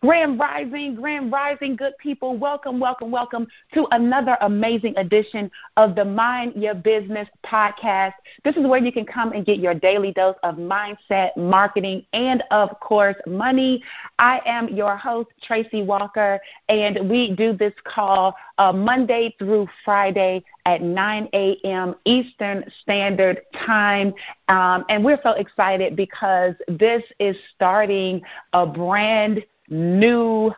Grand rising, good people. Welcome to another amazing edition of the Mind Your Business podcast. This is where you can come and get your daily dose of mindset, marketing, and of course, money. I am your host, Tracy Walker, and we do this call Monday through Friday at 9 a.m. Eastern Standard Time. And we're so excited because this is starting a brand new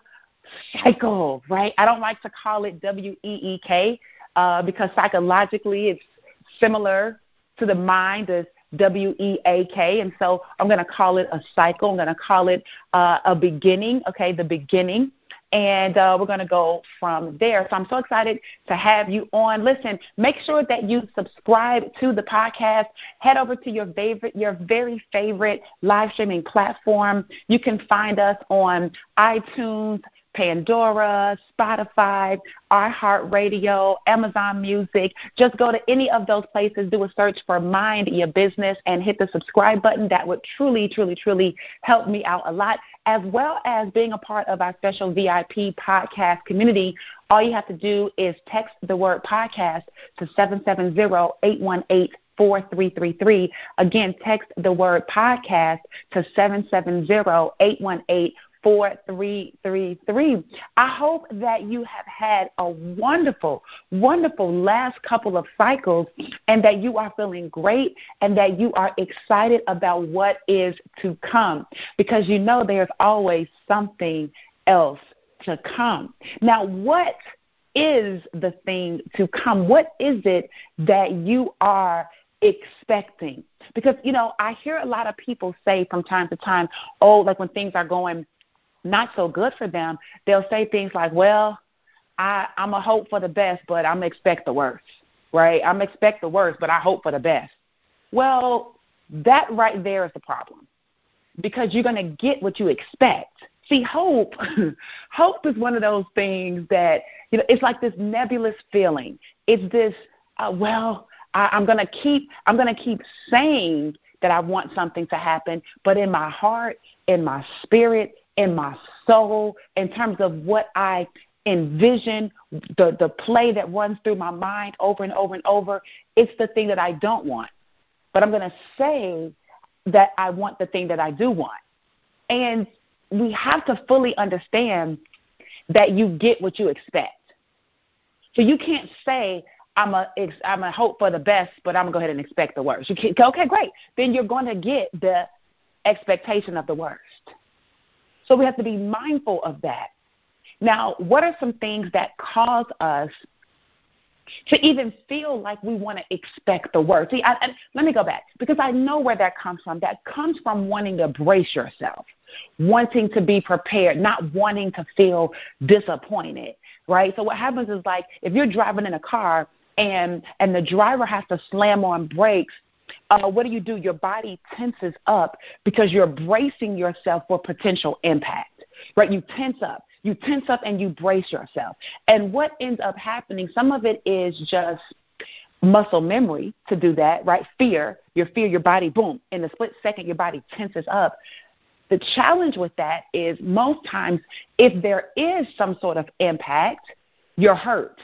cycle, right? I don't like to call it W-E-E-K because psychologically it's similar to the mind as W-E-A-K, and so I'm going to call it a cycle. I'm going to call it a beginning, okay, the beginning, and we're going to go from there. So I'm so excited to have you on. Listen, make sure that you subscribe to the podcast. Head over to your very favorite live streaming platform. You can find us on iTunes, Pandora, Spotify, iHeartRadio, Amazon Music. Just go to any of those places, do a search for Mind Your Business, and hit the subscribe button. That would truly help me out a lot, as well as being a part of our special VIP podcast community. All you have to do is text the word podcast to 770-818-4333. Again, text the word podcast to 770-818-4333. I hope that you have had a wonderful last couple of cycles, and that you are feeling great, and that you are excited about what is to come, because you know there's always something else to come. Now, what is the thing to come? What is it that you are expecting? Because, you know, I hear a lot of people say from time to time, oh, like when things are going not so good for them, they'll say things like, well, I'm a hope for the best, but I'm expect the worst, right? I'm expect the worst, but I hope for the best. Well, that right there is the problem, because you're going to get what you expect. See, hope is one of those things that, you know, it's like this nebulous feeling. It's this, I'm going to keep saying that I want something to happen, but in my heart, in my spirit, in my soul, in terms of what I envision, the play that runs through my mind over and over, it's the thing that I don't want. But I'm going to say that I want the thing that I do want. And we have to fully understand that you get what you expect. So you can't say, I'm a hope for the best, but I'm going to go ahead and expect the worst. You can't go, okay, great. Then you're going to get the expectation of the worst. So we have to be mindful of that. Now, what are some things that cause us to even feel like we want to expect the worst? See, let me go back, because I know where that comes from. That comes from wanting to brace yourself, wanting to be prepared, not wanting to feel disappointed, right? So what happens is, like, if you're driving in a car and the driver has to slam on brakes, what do? Your body tenses up because you're bracing yourself for potential impact, right? You tense up and you brace yourself. And what ends up happening, some of it is just muscle memory to do that, right? Fear, your body, boom. In a split second, your body tenses up. The challenge with that is most times if there is some sort of impact, you're hurt.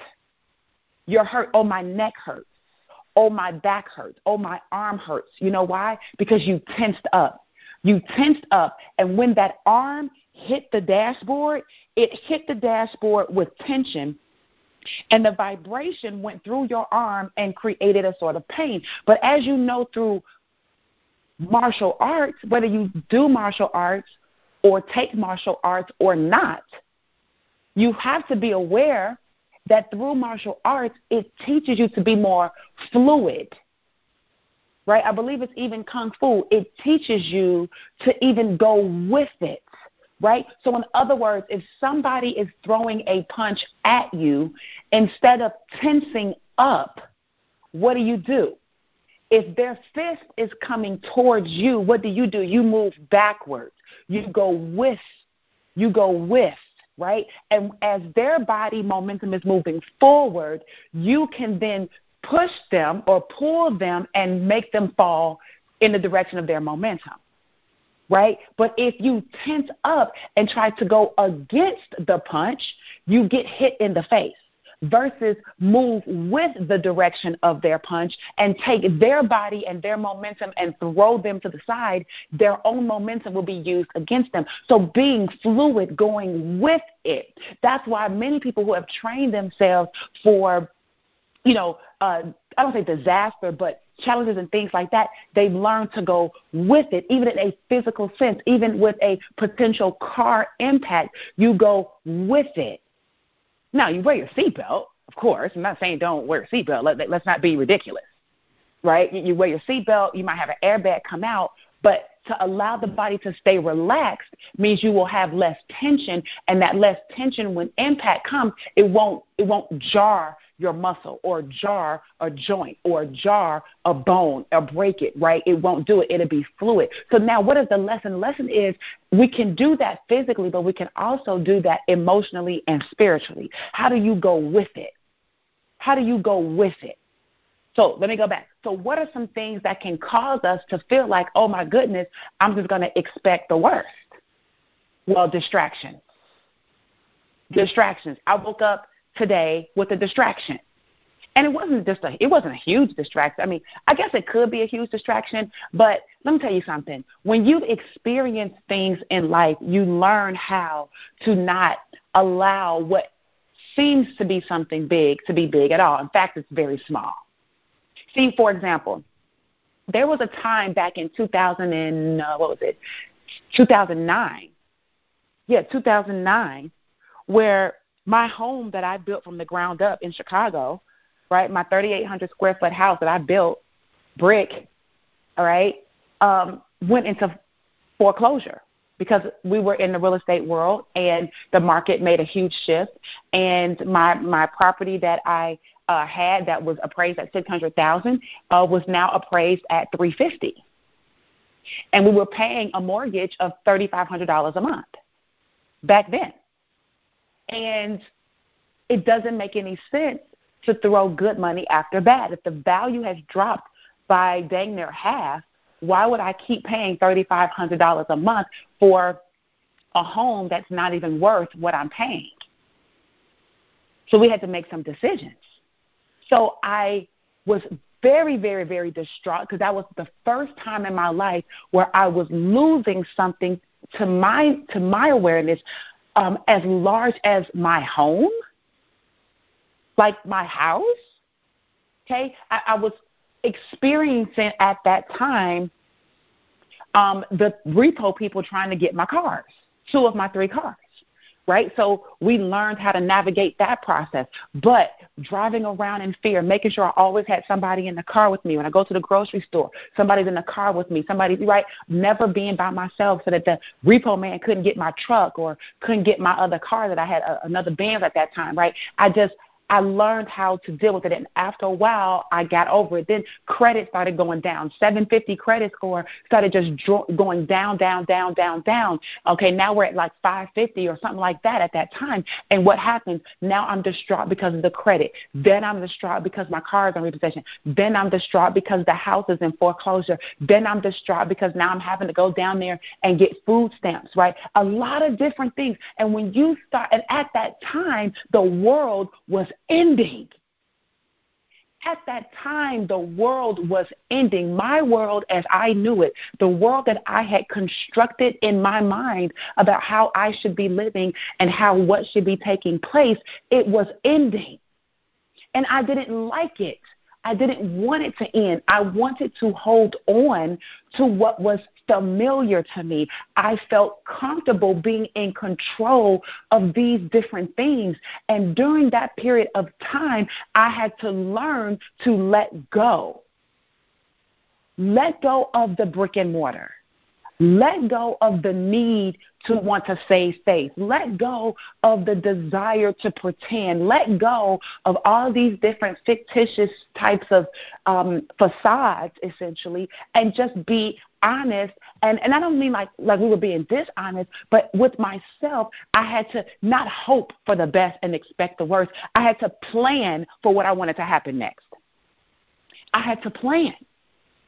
Oh, my neck hurts. Oh, my back hurts. Oh, my arm hurts. You know why? Because you tensed up. And when that arm hit the dashboard, it hit the dashboard with tension, and the vibration went through your arm and created a sort of pain. But as you know through martial arts, whether you do martial arts or take martial arts or not, you have to be aware that through martial arts, it teaches you to be more fluid, right? I believe it's even Kung Fu. It teaches you to even go with it, right? So in other words, if somebody is throwing a punch at you, instead of tensing up, what do? If their fist is coming towards you, what do? You move backwards. You go with. Right? And as their body momentum is moving forward, you can then push them or pull them and make them fall in the direction of their momentum. right? But if you tense up and try to go against the punch, you get hit in the face, versus move with the direction of their punch and take their body and their momentum and throw them to the side. Their own momentum will be used against them. So being fluid, going with it. That's why many people who have trained themselves for, I don't say disaster, but challenges and things like that, they've learned to go with it, even in a physical sense, even with a potential car impact, you go with it. Now, you wear your seatbelt, of course. I'm not saying don't wear a seatbelt. Let's not be ridiculous, right? You wear your seatbelt. You might have an airbag come out, but to allow the body to stay relaxed means you will have less tension, and that less tension, when impact comes, it won't jar your muscle or jar a joint or jar a bone or break it, right? It won't do it. It'll be fluid. So now what is the lesson? The lesson is we can do that physically, but we can also do that emotionally and spiritually. How do you go with it? How do you go with it? So let me go back. So what are some things that can cause us to feel like, oh, my goodness, I'm just going to expect the worst? Well, distractions. Distractions. I woke up today with a distraction. And it wasn't a huge distraction. I mean, I guess it could be a huge distraction, but let me tell you something. When you experience things in life, you learn how to not allow what seems to be something big to be big at all. In fact, it's very small. See, for example, there was a time back in 2009. Yeah, 2009, where my home that I built from the ground up in Chicago, right, my 3,800 square foot house that I built, brick, all right, went into foreclosure because we were in the real estate world and the market made a huge shift. And my property that I had that was appraised at $600,000 was now appraised at $350,000, and we were paying a mortgage of $3,500 a month back then. And it doesn't make any sense to throw good money after bad. If the value has dropped by dang near half, why would I keep paying $3,500 a month for a home that's not even worth what I'm paying? So we had to make some decisions. So I was very, very, very distraught because that was the first time in my life where I was losing something to my awareness, as large as my home, like my house, okay? I was experiencing at that time the repo people trying to get my cars, 2 of my 3 cars, right? So we learned how to navigate that process. But driving around in fear, making sure I always had somebody in the car with me. When I go to the grocery store, somebody's in the car with me. Somebody's, right, never being by myself so that the repo man couldn't get my truck or couldn't get my other car that I had, another Benz at that time, right? I learned how to deal with it, and after a while, I got over it. Then credit started going down. 750 credit score started just going down. Okay, now we're at like 550 or something like that at that time, and what happens? Now I'm distraught because of the credit. Then I'm distraught because my car is in repossession. Then I'm distraught because the house is in foreclosure. Then I'm distraught because now I'm having to go down there and get food stamps, right? A lot of different things, and when you start, and at that time, the world was ending. At that time, the world was ending. My world as I knew it, the world that I had constructed in my mind about how I should be living and how what should be taking place, it was ending. And I didn't like it. I didn't want it to end. I wanted to hold on to what was familiar to me. I felt comfortable being in control of these different things. And during that period of time, I had to learn to let go. Let go of the brick and mortar. Let go of the need to want to save face. Let go of the desire to pretend. Let go of all these different fictitious types of facades, essentially, and just be honest. And I don't mean like we were being dishonest, but with myself, I had to not hope for the best and expect the worst. I had to plan for what I wanted to happen next. I had to plan.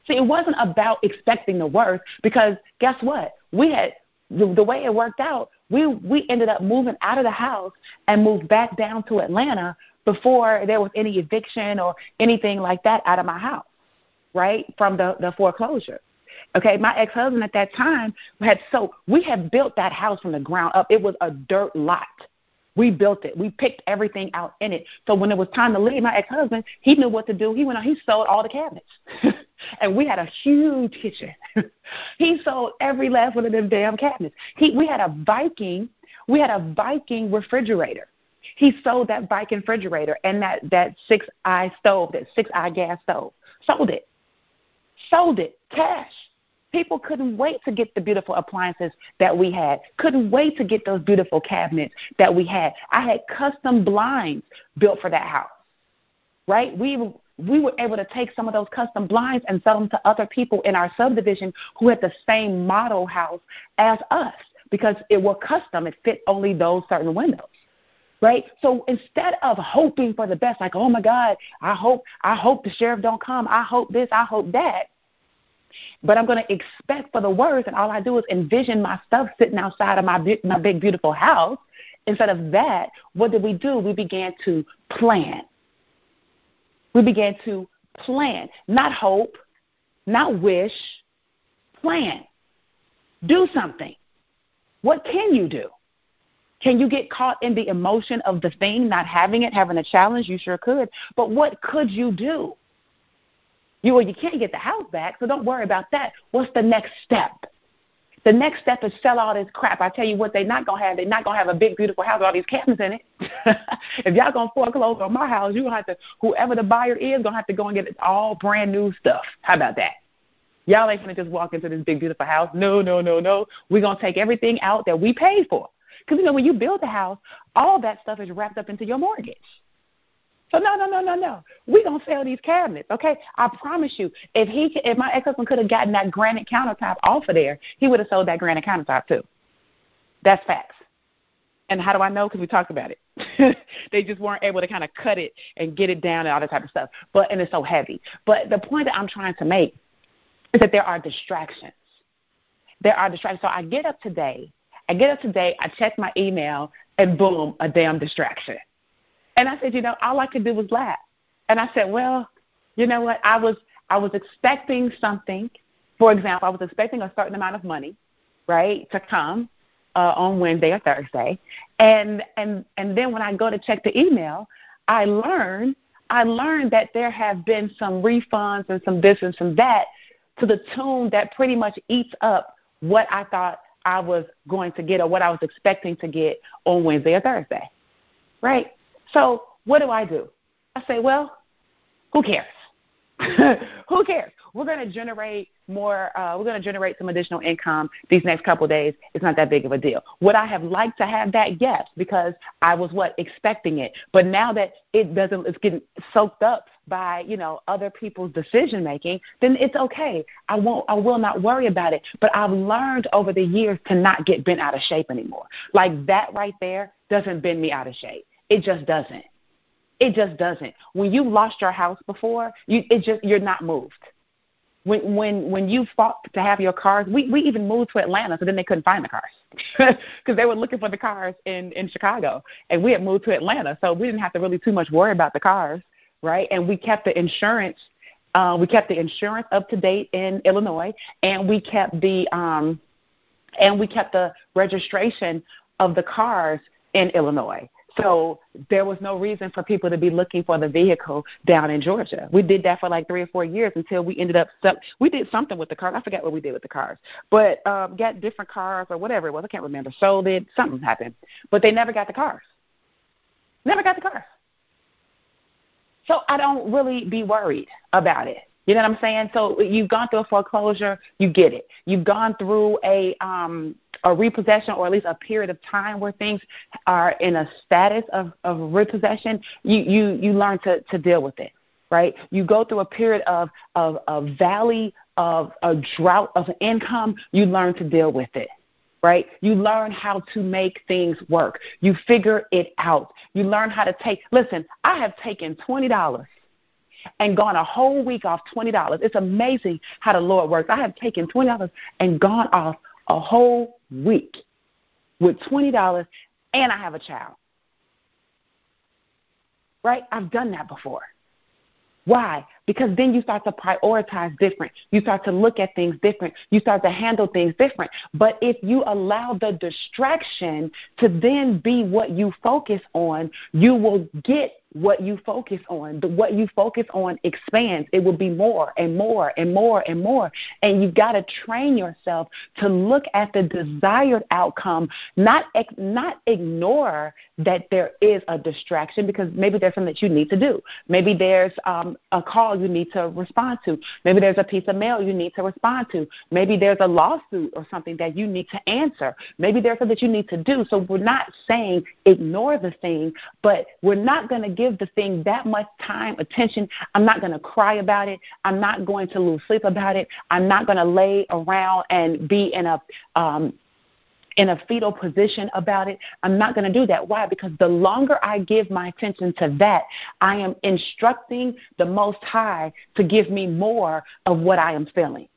See, it wasn't about expecting the worst, because guess what? We had the way it worked out, we ended up moving out of the house and moved back down to Atlanta before there was any eviction or anything like that out of my house, right, from the foreclosure. Okay, my ex-husband at that time we had built that house from the ground up. It was a dirt lot. We built it. We picked everything out in it. So when it was time to leave, my ex-husband, he knew what to do. He went out, he sold all the cabinets. And we had a huge kitchen. He sold every last one of them damn cabinets. We had a Viking refrigerator. He sold that Viking refrigerator and that 6i stove, that 6i gas stove. Sold it, cash. People couldn't wait to get the beautiful appliances that we had, couldn't wait to get those beautiful cabinets that we had. I had custom blinds built for that house, right? We were able to take some of those custom blinds and sell them to other people in our subdivision who had the same model house as us, because it was custom. It fit only those certain windows, right? So instead of hoping for the best, like, oh, my God, I hope the sheriff don't come. I hope this, I hope that. But I'm going to expect for the worst, and all I do is envision my stuff sitting outside of my big, beautiful house. Instead of that, what did we do? We began to plan. Not hope, not wish, plan. Do something. What can you do? Can you get caught in the emotion of the thing, not having it, having a challenge? You sure could. But what could you do? You can't get the house back, so don't worry about that. What's the next step? The next step is sell all this crap. I tell you what, they're not going to have a big, beautiful house with all these cabinets in it. If y'all going to foreclose on my house, you're going to have to, whoever the buyer is, going to have to go and get all brand new stuff. How about that? Y'all ain't going to just walk into this big, beautiful house. No. We're going to take everything out that we paid for. Because, when you build a house, all that stuff is wrapped up into your mortgage. So no. We're going to sell these cabinets, okay? I promise you, if my ex-husband could have gotten that granite countertop off of there, he would have sold that granite countertop too. That's facts. And how do I know? Because we talked about it. They just weren't able to kind of cut it and get it down and all that type of stuff. And it's so heavy. But the point that I'm trying to make is that there are distractions. So I get up today, I check my email, and boom, a damn distraction. And I said, all I could do was laugh. And I said, well, you know what? I was expecting something. For example, I was expecting a certain amount of money, right, to come on Wednesday or Thursday. And then when I go to check the email, I learned that there have been some refunds and some this and some that, to the tune that pretty much eats up what I thought I was going to get or what I was expecting to get on Wednesday or Thursday, right? So what do? I say, well, who cares? Who cares? We're going to generate more. We're going to generate some additional income these next couple of days. It's not that big of a deal. Would I have liked to have that? Yes, because I was expecting it. But now that it's getting soaked up by, other people's decision making, then it's okay. I will not worry about it. But I've learned over the years to not get bent out of shape anymore. Like that right there doesn't bend me out of shape. It just doesn't. When you lost your house before, you're not moved. When you fought to have your cars, we even moved to Atlanta, so then they couldn't find the cars because they were looking for the cars in Chicago, and we had moved to Atlanta, so we didn't have to really too much worry about the cars, right? And we kept the insurance, up to date in Illinois, and we kept the registration of the cars in Illinois. So there was no reason for people to be looking for the vehicle down in Georgia. We did that for 3 or 4 years until we ended up – we did something with the cars. I forgot what we did with the cars. But got different cars or whatever it was. I can't remember. Sold it. Something happened. But they never got the cars. So I don't really be worried about it. You know what I'm saying? So you've gone through a foreclosure. You get it. You've gone through a repossession, or at least a period of time where things are in a status of repossession, you learn to deal with it, right? You go through a period of a valley, of a drought of income, you learn to deal with it, right? You learn how to make things work. You figure it out. You learn how to take – listen, I have taken $20 and gone a whole week off $20. It's amazing how the Lord works. I have taken $20 and gone off a whole week with $20, and I have a child. Right? I've done that before. Why? Because then you start to prioritize different. You start to look at things different. You start to handle things different. But if you allow the distraction to then be what you focus on, you will get what you focus on. What you focus on expands. It will be more and more and more and more. And you've got to train yourself to look at the desired outcome, not ignore that there is a distraction, because maybe there's something that you need to do. Maybe there's a call you need to respond to. Maybe there's a piece of mail you need to respond to. Maybe there's a lawsuit or something that you need to answer. Maybe there's something that you need to do. So we're not saying ignore the thing, but we're not going to give the thing that much time, attention. I'm not going to cry about it. I'm not going to lose sleep about it. I'm not going to lay around and be in a fetal position about it. I'm not going to do that. Why? Because the longer I give my attention to that, I am instructing the Most High to give me more of what I am feeling.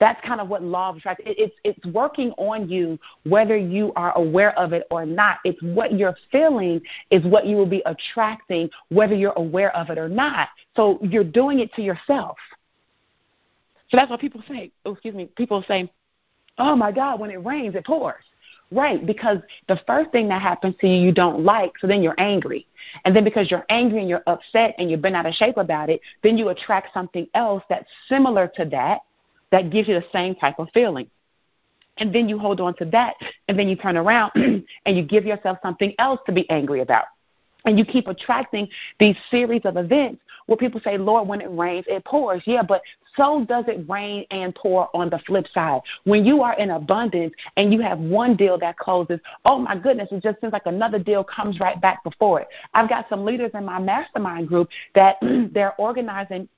That's kind of what law of attraction is. It's working on you whether you are aware of it or not. It's what you're feeling is what you will be attracting whether you're aware of it or not. So you're doing it to yourself. So that's what people say. Oh, excuse me. People say, oh, my God, when it rains, it pours. Right, because the first thing that happens to you don't like, so then you're angry. And then because you're angry and you're upset and you've been out of shape about it, then you attract something else that's similar to that gives you the same type of feeling. And then you hold on to that, and then you turn around and you give yourself something else to be angry about. And you keep attracting these series of events where people say, Lord, when it rains, it pours. Yeah, but so does it rain and pour on the flip side. When you are in abundance and you have one deal that closes, oh, my goodness, it just seems like another deal comes right back before it. I've got some leaders in my mastermind group that they're organizing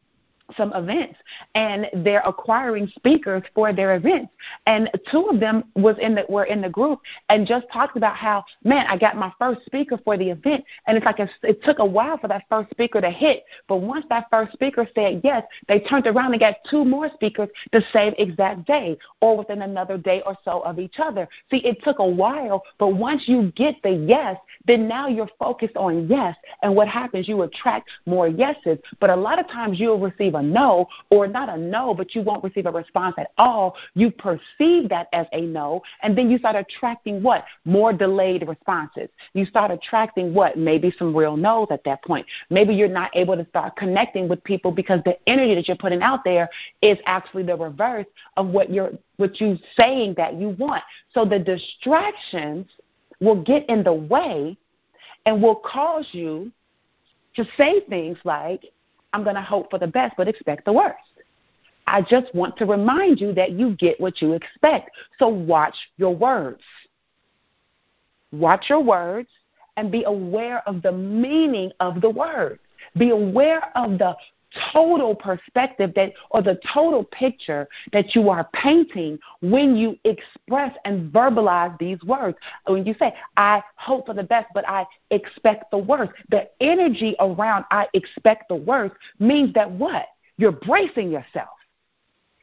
some events, and they're acquiring speakers for their events. And two of them were in the group and just talked about how, man, I got my first speaker for the event. And it's like it took a while for that first speaker to hit. But once that first speaker said yes, they turned around and got two more speakers the same exact day or within another day or so of each other. See, it took a while, but once you get the yes, then now you're focused on yes. And what happens? You attract more yeses. But a lot of times you'll receive a no, or not a no, but you won't receive a response at all. You perceive that as a no, and then you start attracting what? More delayed responses. You start attracting what? Maybe some real no's at that point. Maybe you're not able to start connecting with people because the energy that you're putting out there is actually the reverse of what you're saying that you want. So the distractions will get in the way and will cause you to say things like, I'm going to hope for the best but expect the worst. I just want to remind you that you get what you expect. So watch your words. Watch your words and be aware of the meaning of the words. Be aware of the total perspective or the total picture that you are painting when you express and verbalize these words. When you say, I hope for the best, but I expect the worst, the energy around I expect the worst means that what? You're bracing yourself.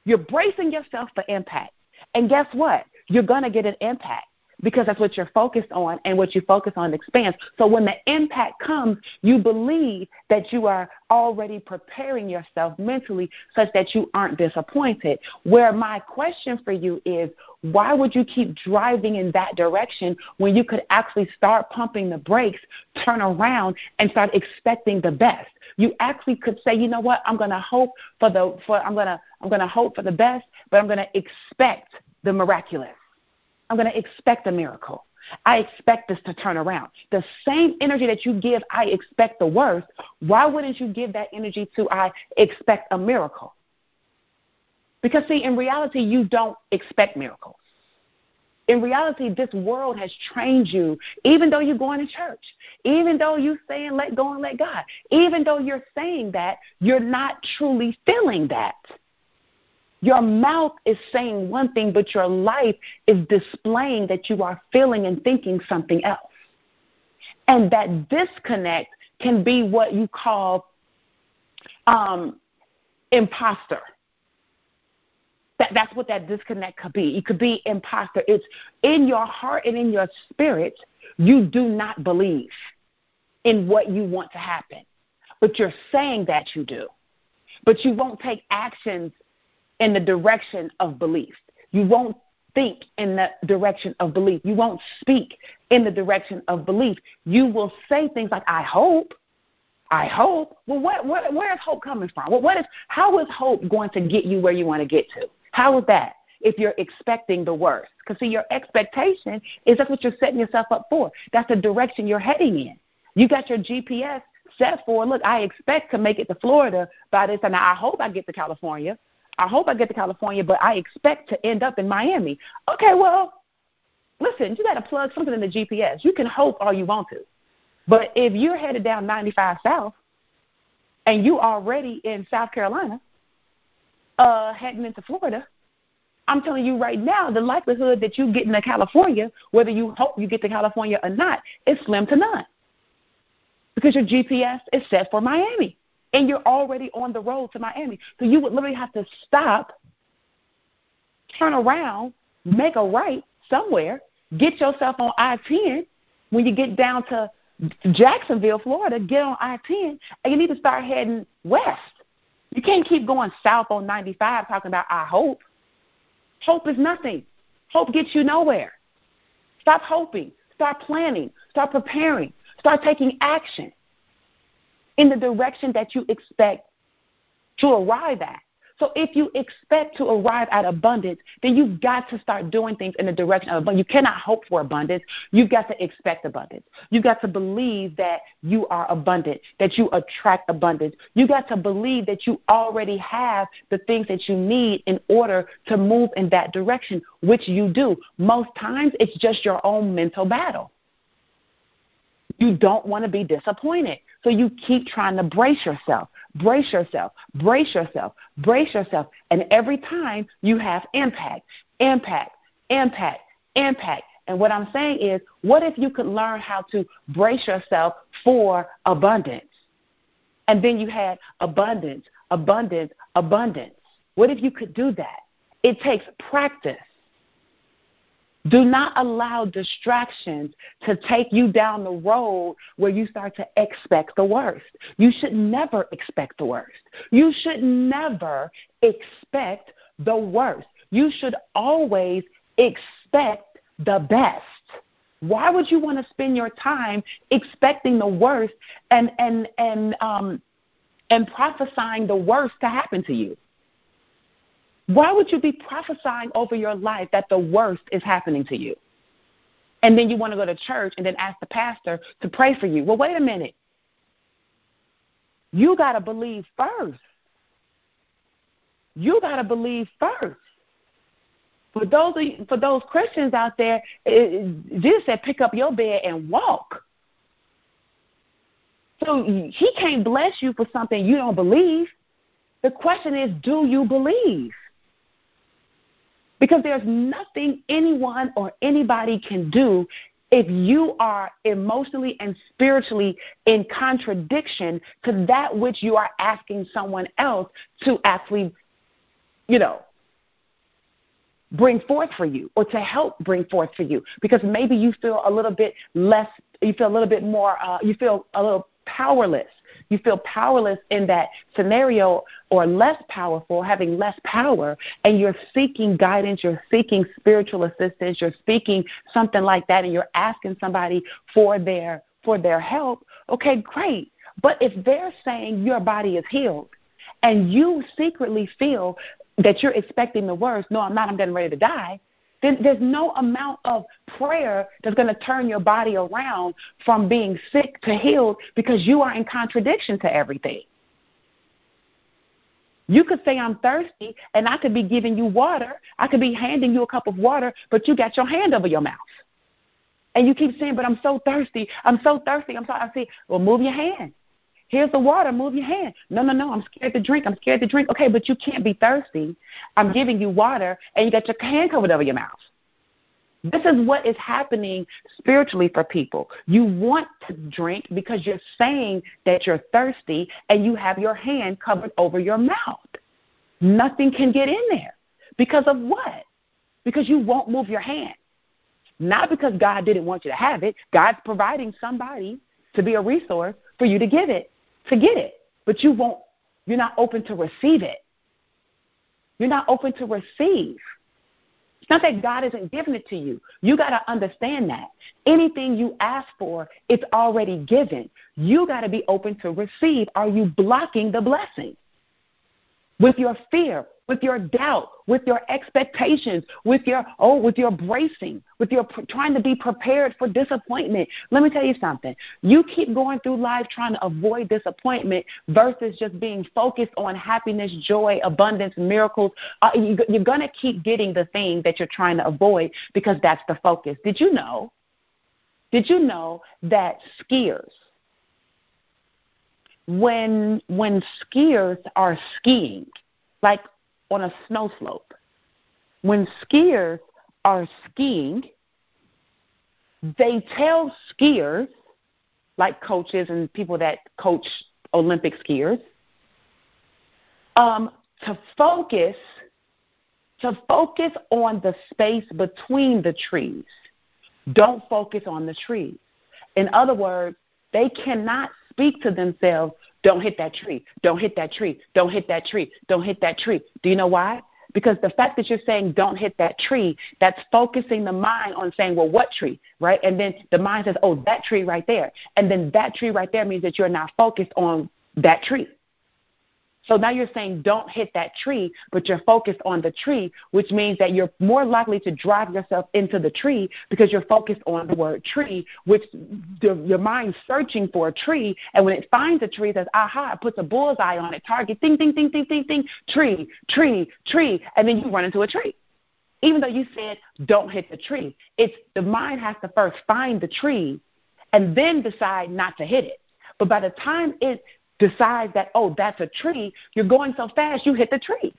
You're bracing yourself for impact. And guess what? You're going to get an impact, because that's what you're focused on, and what you focus on expands. So when the impact comes, you believe that you are already preparing yourself mentally such that you aren't disappointed. Where my question for you is, why would you keep driving in that direction when you could actually start pumping the brakes, turn around, and start expecting the best? You actually could say, you know what, I'm going to hope for the best, but I'm going to expect the miraculous. I'm going to expect a miracle. I expect this to turn around. The same energy that you give, I expect the worst, why wouldn't you give that energy to I expect a miracle? Because, see, in reality, you don't expect miracles. In reality, this world has trained you, even though you're going to church, even though you're saying let go and let God, even though you're saying that, you're not truly feeling that. Your mouth is saying one thing, but your life is displaying that you are feeling and thinking something else. And that disconnect can be what you call imposter. That's what that disconnect could be. It could be imposter. It's in your heart and in your spirit, you do not believe in what you want to happen, but you're saying that you do. But you won't take actions in the direction of belief. You won't think in the direction of belief. You won't speak in the direction of belief. You will say things like, I hope. I hope. Well, where is hope coming from? Well, how is hope going to get you where you want to get to? How is that if you're expecting the worst? Because, see, your expectation is that's what you're setting yourself up for. That's the direction you're heading in. You got your GPS set for, look, I expect to make it to Florida by this, and I hope I get to California. I hope I get to California, but I expect to end up in Miami. Okay, well, listen, you got to plug something in the GPS. You can hope all you want to. But if you're headed down 95 South and you already in South Carolina heading into Florida, I'm telling you right now the likelihood that you get into California, whether you hope you get to California or not, is slim to none because your GPS is set for Miami and you're already on the road to Miami. So you would literally have to stop, turn around, make a right somewhere, get yourself on I-10 when you get down to Jacksonville, Florida, get on I-10, and you need to start heading west. You can't keep going south on 95 talking about, I hope. Hope is nothing. Hope gets you nowhere. Stop hoping. Start planning. Start preparing. Start taking action in the direction that you expect to arrive at. So if you expect to arrive at abundance, then you've got to start doing things in the direction of abundance. You cannot hope for abundance. You've got to expect abundance. You've got to believe that you are abundant, that you attract abundance. You've got to believe that you already have the things that you need in order to move in that direction, which you do. Most times it's just your own mental battle. You don't want to be disappointed, so you keep trying to brace yourself. Brace yourself, brace yourself, brace yourself. And every time you have impact, impact, impact, impact. And what I'm saying is, what if you could learn how to brace yourself for abundance? And then you had abundance, abundance, abundance. What if you could do that? It takes practice. Do not allow distractions to take you down the road where you start to expect the worst. You should never expect the worst. You should never expect the worst. You should always expect the best. Why would you want to spend your time expecting the worst and prophesying the worst to happen to you? Why would you be prophesying over your life that the worst is happening to you? And then you want to go to church and then ask the pastor to pray for you. Well, wait a minute. You got to believe first. You got to believe first. For those Christians out there, Jesus said, pick up your bed and walk. So he can't bless you for something you don't believe. The question is, do you believe? Because there's nothing anyone or anybody can do if you are emotionally and spiritually in contradiction to that which you are asking someone else to actually, bring forth for you or to help bring forth for you. Because maybe you feel a little bit less, you feel a little bit more, you feel a little powerless. You feel powerless in that scenario or less powerful, having less power, and you're seeking guidance, you're seeking spiritual assistance, you're seeking something like that, and you're asking somebody for their help. Okay, great. But if they're saying your body is healed and you secretly feel that you're expecting the worst, no, I'm not, I'm getting ready to die, then there's no amount of prayer that's going to turn your body around from being sick to healed because you are in contradiction to everything. You could say I'm thirsty and I could be giving you water. I could be handing you a cup of water, but you got your hand over your mouth. And you keep saying, but I'm so thirsty. I'm so thirsty. I say, well, move your hand. Here's the water. Move your hand. No. I'm scared to drink. I'm scared to drink. Okay, but you can't be thirsty. I'm giving you water, and you got your hand covered over your mouth. This is what is happening spiritually for people. You want to drink because you're saying that you're thirsty and you have your hand covered over your mouth. Nothing can get in there. Because of what? Because you won't move your hand. Not because God didn't want you to have it. God's providing somebody to be a resource for you to give it, to get it. But you won't, you're not open to receive it. You're not open to receive. It's not that God isn't giving it to you. You got to understand that. Anything you ask for, it's already given. You got to be open to receive. Are you blocking the blessing? With your fear, with your doubt, with your expectations, with your bracing, with your trying to be prepared for disappointment. Let me tell you something. You keep going through life trying to avoid disappointment versus just being focused on happiness, joy, abundance, miracles. You're going to keep getting the thing that you're trying to avoid because that's the focus. Did you know that skiers, when skiers are skiing, like on a snow slope, when skiers are skiing, they tell skiers, like coaches and people that coach Olympic skiers, to focus on the space between the trees. Don't focus on the trees. In other words, they cannot speak to themselves, don't hit that tree, don't hit that tree, don't hit that tree, don't hit that tree. Do you know why? Because the fact that you're saying don't hit that tree, that's focusing the mind on saying, well, what tree, right? And then the mind says, oh, that tree right there. And then that tree right there means that you're not focused on that tree. So now you're saying don't hit that tree, but you're focused on the tree, which means that you're more likely to drive yourself into the tree because you're focused on the word tree, which your mind's searching for a tree. And when it finds a tree, it says, aha, it puts a bullseye on it, target, ding, tree, tree, tree. And then you run into a tree. Even though you said don't hit the tree, it's the mind has to first find the tree and then decide not to hit it. But by the time it decides that, oh, that's a tree, you're going so fast, you hit the tree.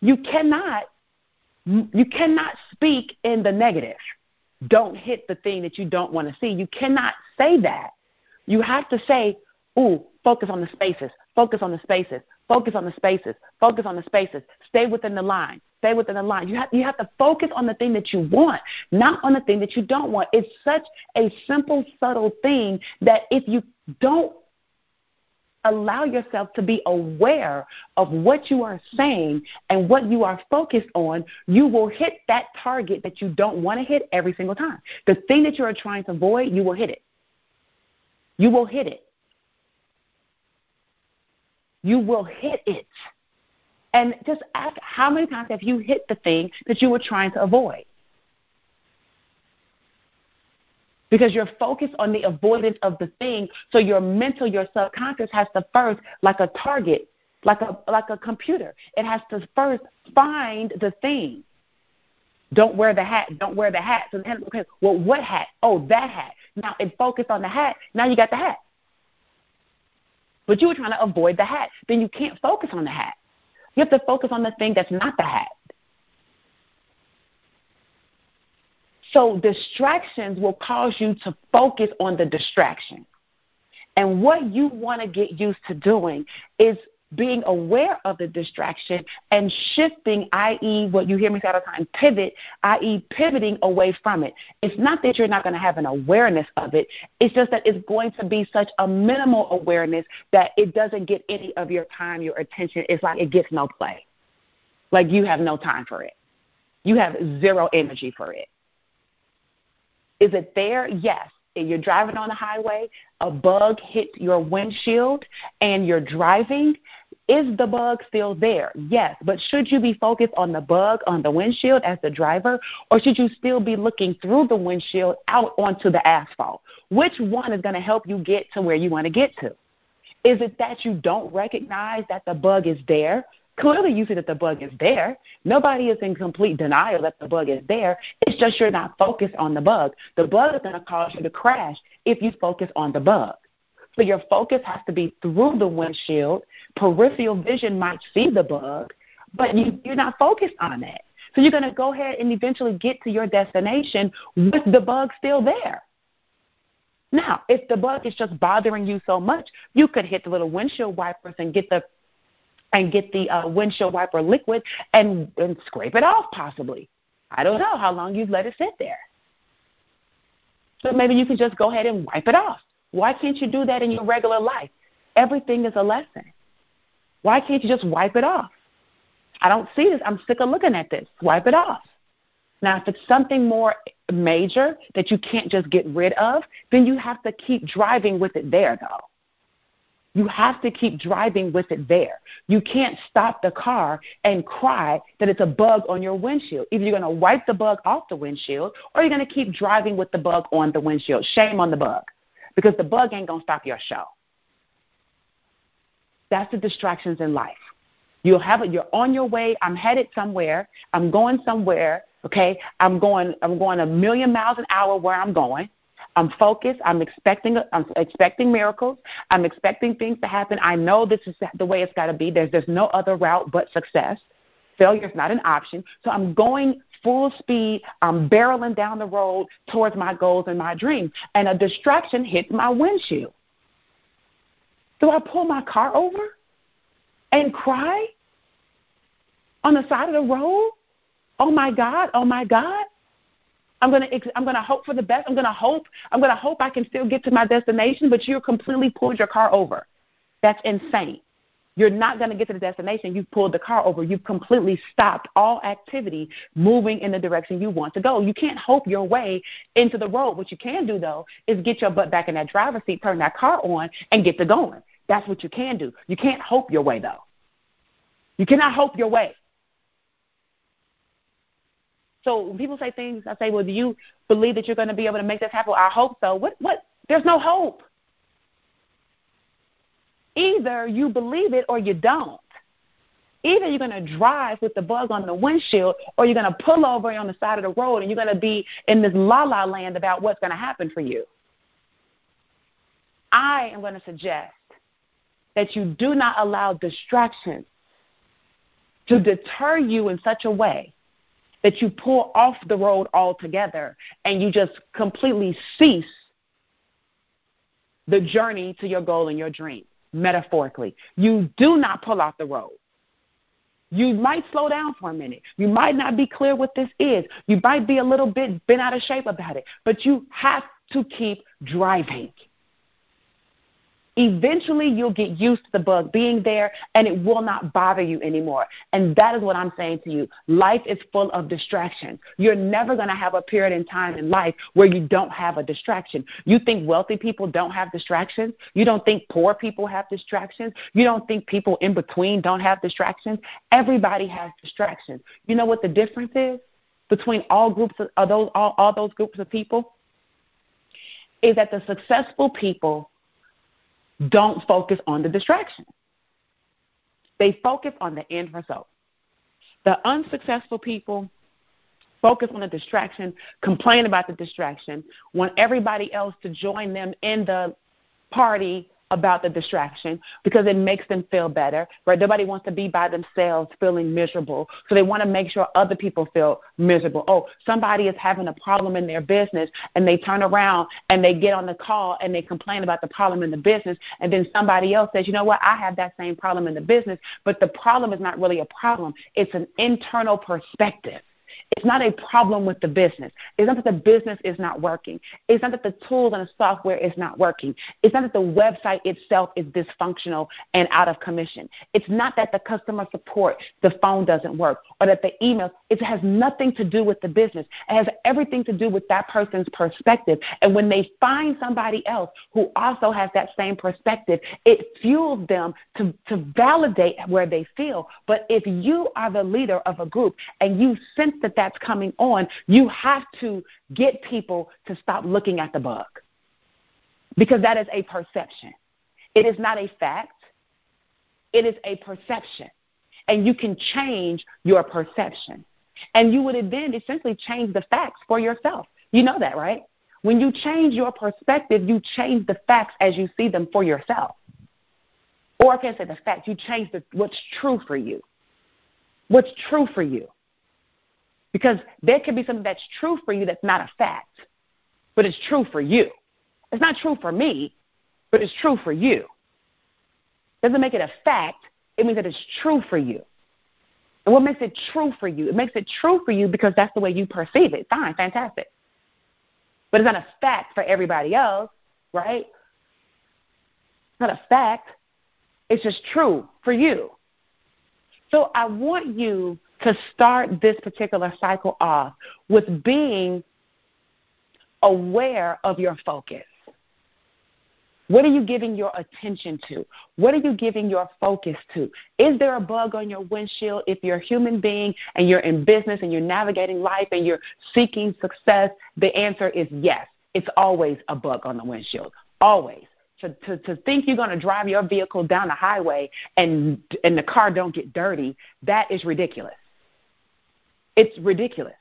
You cannot speak in the negative. Don't hit the thing that you don't want to see. You cannot say that. You have to say, ooh, focus on the spaces, focus on the spaces, focus on the spaces, focus on the spaces, stay within the line. Stay within the line. You have to focus on the thing that you want, not on the thing that you don't want. It's such a simple, subtle thing that if you don't allow yourself to be aware of what you are saying and what you are focused on, you will hit that target that you don't want to hit every single time. The thing that you are trying to avoid, you will hit it. You will hit it. You will hit it. And just ask, how many times have you hit the thing that you were trying to avoid? Because you're focused on the avoidance of the thing, so your mental, your subconscious has to first, like a target, like a computer, it has to first find the thing. Don't wear the hat. Don't wear the hat. So then, okay, well, what hat? Oh, that hat. Now it focused on the hat. Now you got the hat. But you were trying to avoid the hat. Then you can't focus on the hat. You have to focus on the thing that's not the hat. So distractions will cause you to focus on the distraction. And what you want to get used to doing is being aware of the distraction and shifting, i.e. what you hear me say all the time, pivot, i.e. pivoting away from it. It's not that you're not going to have an awareness of it. It's just that it's going to be such a minimal awareness that it doesn't get any of your time, your attention. It's like it gets no play. Like you have no time for it. You have zero energy for it. Is it there? Yes. If you're driving on the highway, a bug hits your windshield and you're driving. Is the bug still there? Yes. But should you be focused on the bug on the windshield as the driver, or should you still be looking through the windshield out onto the asphalt? Which one is going to help you get to where you want to get to? Is it that you don't recognize that the bug is there? Clearly you see that the bug is there. Nobody is in complete denial that the bug is there. It's just you're not focused on the bug. The bug is going to cause you to crash if you focus on the bug. So your focus has to be through the windshield. Peripheral vision might see the bug, but you're not focused on it. So you're going to go ahead and eventually get to your destination with the bug still there. Now, if the bug is just bothering you so much, you could hit the little windshield wipers and get the windshield wiper liquid and scrape it off possibly. I don't know how long you've let it sit there. So maybe you can just go ahead and wipe it off. Why can't you do that in your regular life? Everything is a lesson. Why can't you just wipe it off? I don't see this. I'm sick of looking at this. Wipe it off. Now, if it's something more major that you can't just get rid of, then you have to keep driving with it there, though. You have to keep driving with it there. You can't stop the car and cry that it's a bug on your windshield. Either you're going to wipe the bug off the windshield or you're going to keep driving with the bug on the windshield. Shame on the bug, because the bug ain't going to stop your show. That's the distractions in life. You'll have it. You're on your way. I'm headed somewhere. I'm going somewhere. Okay, I'm going 1,000,000 miles an hour where I'm going. I'm focused. I'm expecting miracles. I'm expecting things to happen. I know this is the way it's got to be. There's no other route but success. Failure is not an option. So I'm going full speed. I'm barreling down the road towards my goals and my dreams. And a distraction hits my windshield. Do I pull my car over and cry on the side of the road? Oh my God. I'm going to hope for the best. I'm going to hope I can still get to my destination, but you completely pulled your car over. That's insane. You're not going to get to the destination. You've pulled the car over. You've completely stopped all activity moving in the direction you want to go. You can't hope your way into the road. What you can do, though, is get your butt back in that driver's seat, turn that car on, and get to going. That's what you can do. You can't hope your way, though. You cannot hope your way. So when people say things, I say, well, do you believe that you're going to be able to make this happen? Well, I hope so. What? There's no hope. Either you believe it or you don't. Either you're going to drive with the bug on the windshield or you're going to pull over on the side of the road and you're going to be in this la-la land about what's going to happen for you. I am going to suggest that you do not allow distractions to deter you in such a way that you pull off the road altogether and you just completely cease the journey to your goal and your dream, metaphorically. You do not pull off the road. You might slow down for a minute. You might not be clear what this is. You might be a little bit bent out of shape about it, but you have to keep driving. Eventually, you'll get used to the bug being there, and it will not bother you anymore. And that is what I'm saying to you. Life is full of distractions. You're never going to have a period in time in life where you don't have a distraction. You think wealthy people don't have distractions? You don't think poor people have distractions? You don't think people in between don't have distractions? Everybody has distractions. You know what the difference is between all groups of those, all those groups of people? Is that the successful people don't focus on the distraction. They focus on the end result. The unsuccessful people focus on the distraction, complain about the distraction, want everybody else to join them in the party about the distraction because it makes them feel better, right? Nobody wants to be by themselves feeling miserable, so they want to make sure other people feel miserable. Oh, somebody is having a problem in their business, and they turn around and they get on the call and they complain about the problem in the business, and then somebody else says, you know what, I have that same problem in the business, but the problem is not really a problem. It's an internal perspective. It's not a problem with the business. It's not that the business is not working. It's not that the tools and the software is not working. It's not that the website itself is dysfunctional and out of commission. It's not that the customer support, the phone doesn't work, or that the email, it has nothing to do with the business. It has everything to do with that person's perspective. And when they find somebody else who also has that same perspective, it fuels them to validate where they feel. But if you are the leader of a group and you sense that's coming on, you have to get people to stop looking at the bug, because that is a perception. It is not a fact. It is a perception, and you can change your perception, and you would then essentially change the facts for yourself. You know that, right? When you change your perspective, you change the facts as you see them for yourself. Or I can say the facts, you change what's true for you. Because there could be something that's true for you that's not a fact, but it's true for you. It's not true for me, but it's true for you. It doesn't make it a fact. It means that it's true for you. And what makes it true for you? It makes it true for you because that's the way you perceive it. Fine, fantastic. But it's not a fact for everybody else, right? It's not a fact. It's just true for you. So I want you to start this particular cycle off with being aware of your focus. What are you giving your attention to? What are you giving your focus to? Is there a bug on your windshield? If you're a human being and you're in business and you're navigating life and you're seeking success, the answer is yes. It's always a bug on the windshield, always. To think you're going to drive your vehicle down the highway and the car don't get dirty, that is ridiculous. It's ridiculous.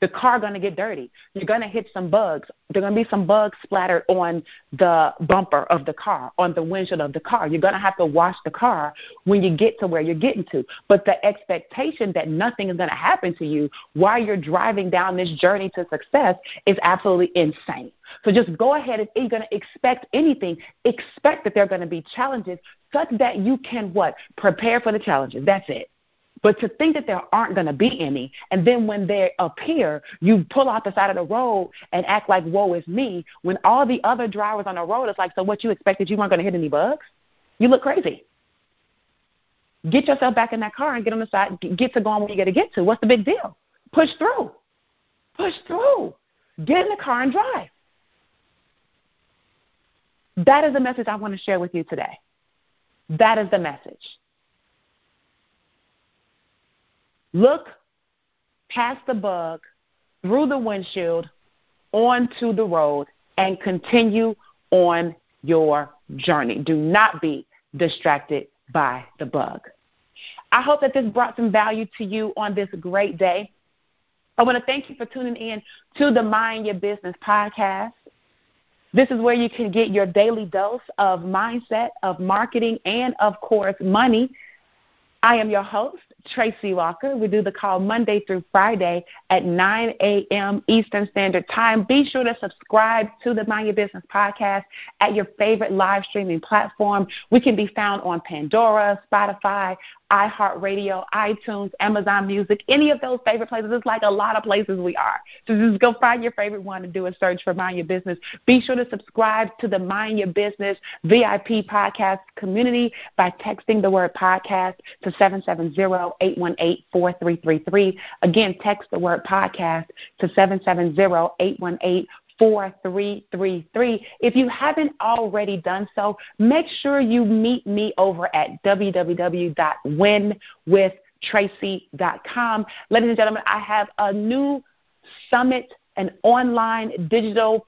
The car going to get dirty. You're going to hit some bugs. There are going to be some bugs splattered on the bumper of the car, on the windshield of the car. You're going to have to wash the car when you get to where you're getting to. But the expectation that nothing is going to happen to you while you're driving down this journey to success is absolutely insane. So just go ahead, and you're going to expect anything. Expect that there are going to be challenges such that you can what? Prepare for the challenges. That's it. But to think that there aren't going to be any, and then when they appear, you pull out the side of the road and act like, woe is me, when all the other drivers on the road is like, so what, you expected you weren't going to hit any bugs? You look crazy. Get yourself back in that car and get on the side, get to going where you got to get to. What's the big deal? Push through. Push through. Get in the car and drive. That is the message I want to share with you today. That is the message. Look past the bug, through the windshield, onto the road, and continue on your journey. Do not be distracted by the bug. I hope that this brought some value to you on this great day. I want to thank you for tuning in to the Mind Your Business podcast. This is where you can get your daily dose of mindset, of marketing, and, of course, money. I am your host, Tracy Walker. We do the call Monday through Friday at 9 a.m. Eastern Standard Time. Be sure to subscribe to the Mind Your Business podcast at your favorite live streaming platform. We can be found on Pandora, Spotify, iHeartRadio, iTunes, Amazon Music, any of those favorite places. It's like a lot of places we are. So just go find your favorite one and do a search for Mind Your Business. Be sure to subscribe to the Mind Your Business VIP podcast community by texting the word podcast to 770-818-4333. Again, text the word podcast to 770-818-4333. 4333. If you haven't already done so, make sure you meet me over at www.winwithtracy.com. Ladies and gentlemen, I have a new summit, an online digital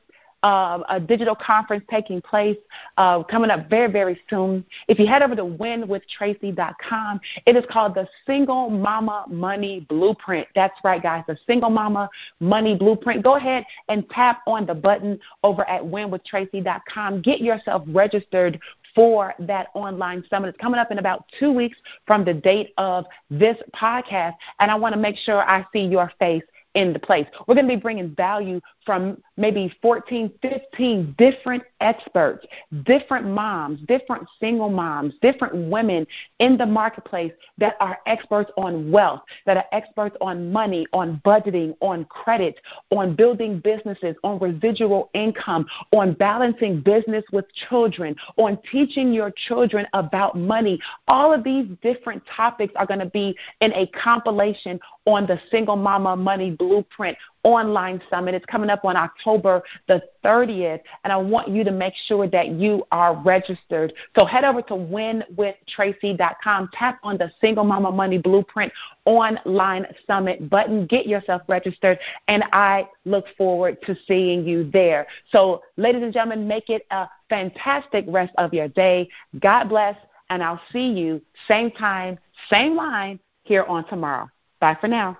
a digital conference taking place coming up very, very soon. If you head over to winwithtracy.com, it is called the Single Mama Money Blueprint. That's right, guys, the Single Mama Money Blueprint. Go ahead and tap on the button over at winwithtracy.com. Get yourself registered for that online summit. It's coming up in about 2 weeks from the date of this podcast, and I want to make sure I see your face in the place. We're going to be bringing value from maybe 14, 15 different experts, different moms, different single moms, different women in the marketplace that are experts on wealth, that are experts on money, on budgeting, on credit, on building businesses, on residual income, on balancing business with children, on teaching your children about money. All of these different topics are going to be in a compilation on the Single Mama Money Blueprint online summit. It's coming up on October the 30th, and I want you to make sure that you are registered. So head over to winwithtracy.com, tap on the Single Mama Money Blueprint online summit button, get yourself registered, and I look forward to seeing you there. So, ladies and gentlemen, make it a fantastic rest of your day. God bless, and I'll see you same time, same line here on tomorrow. Bye for now.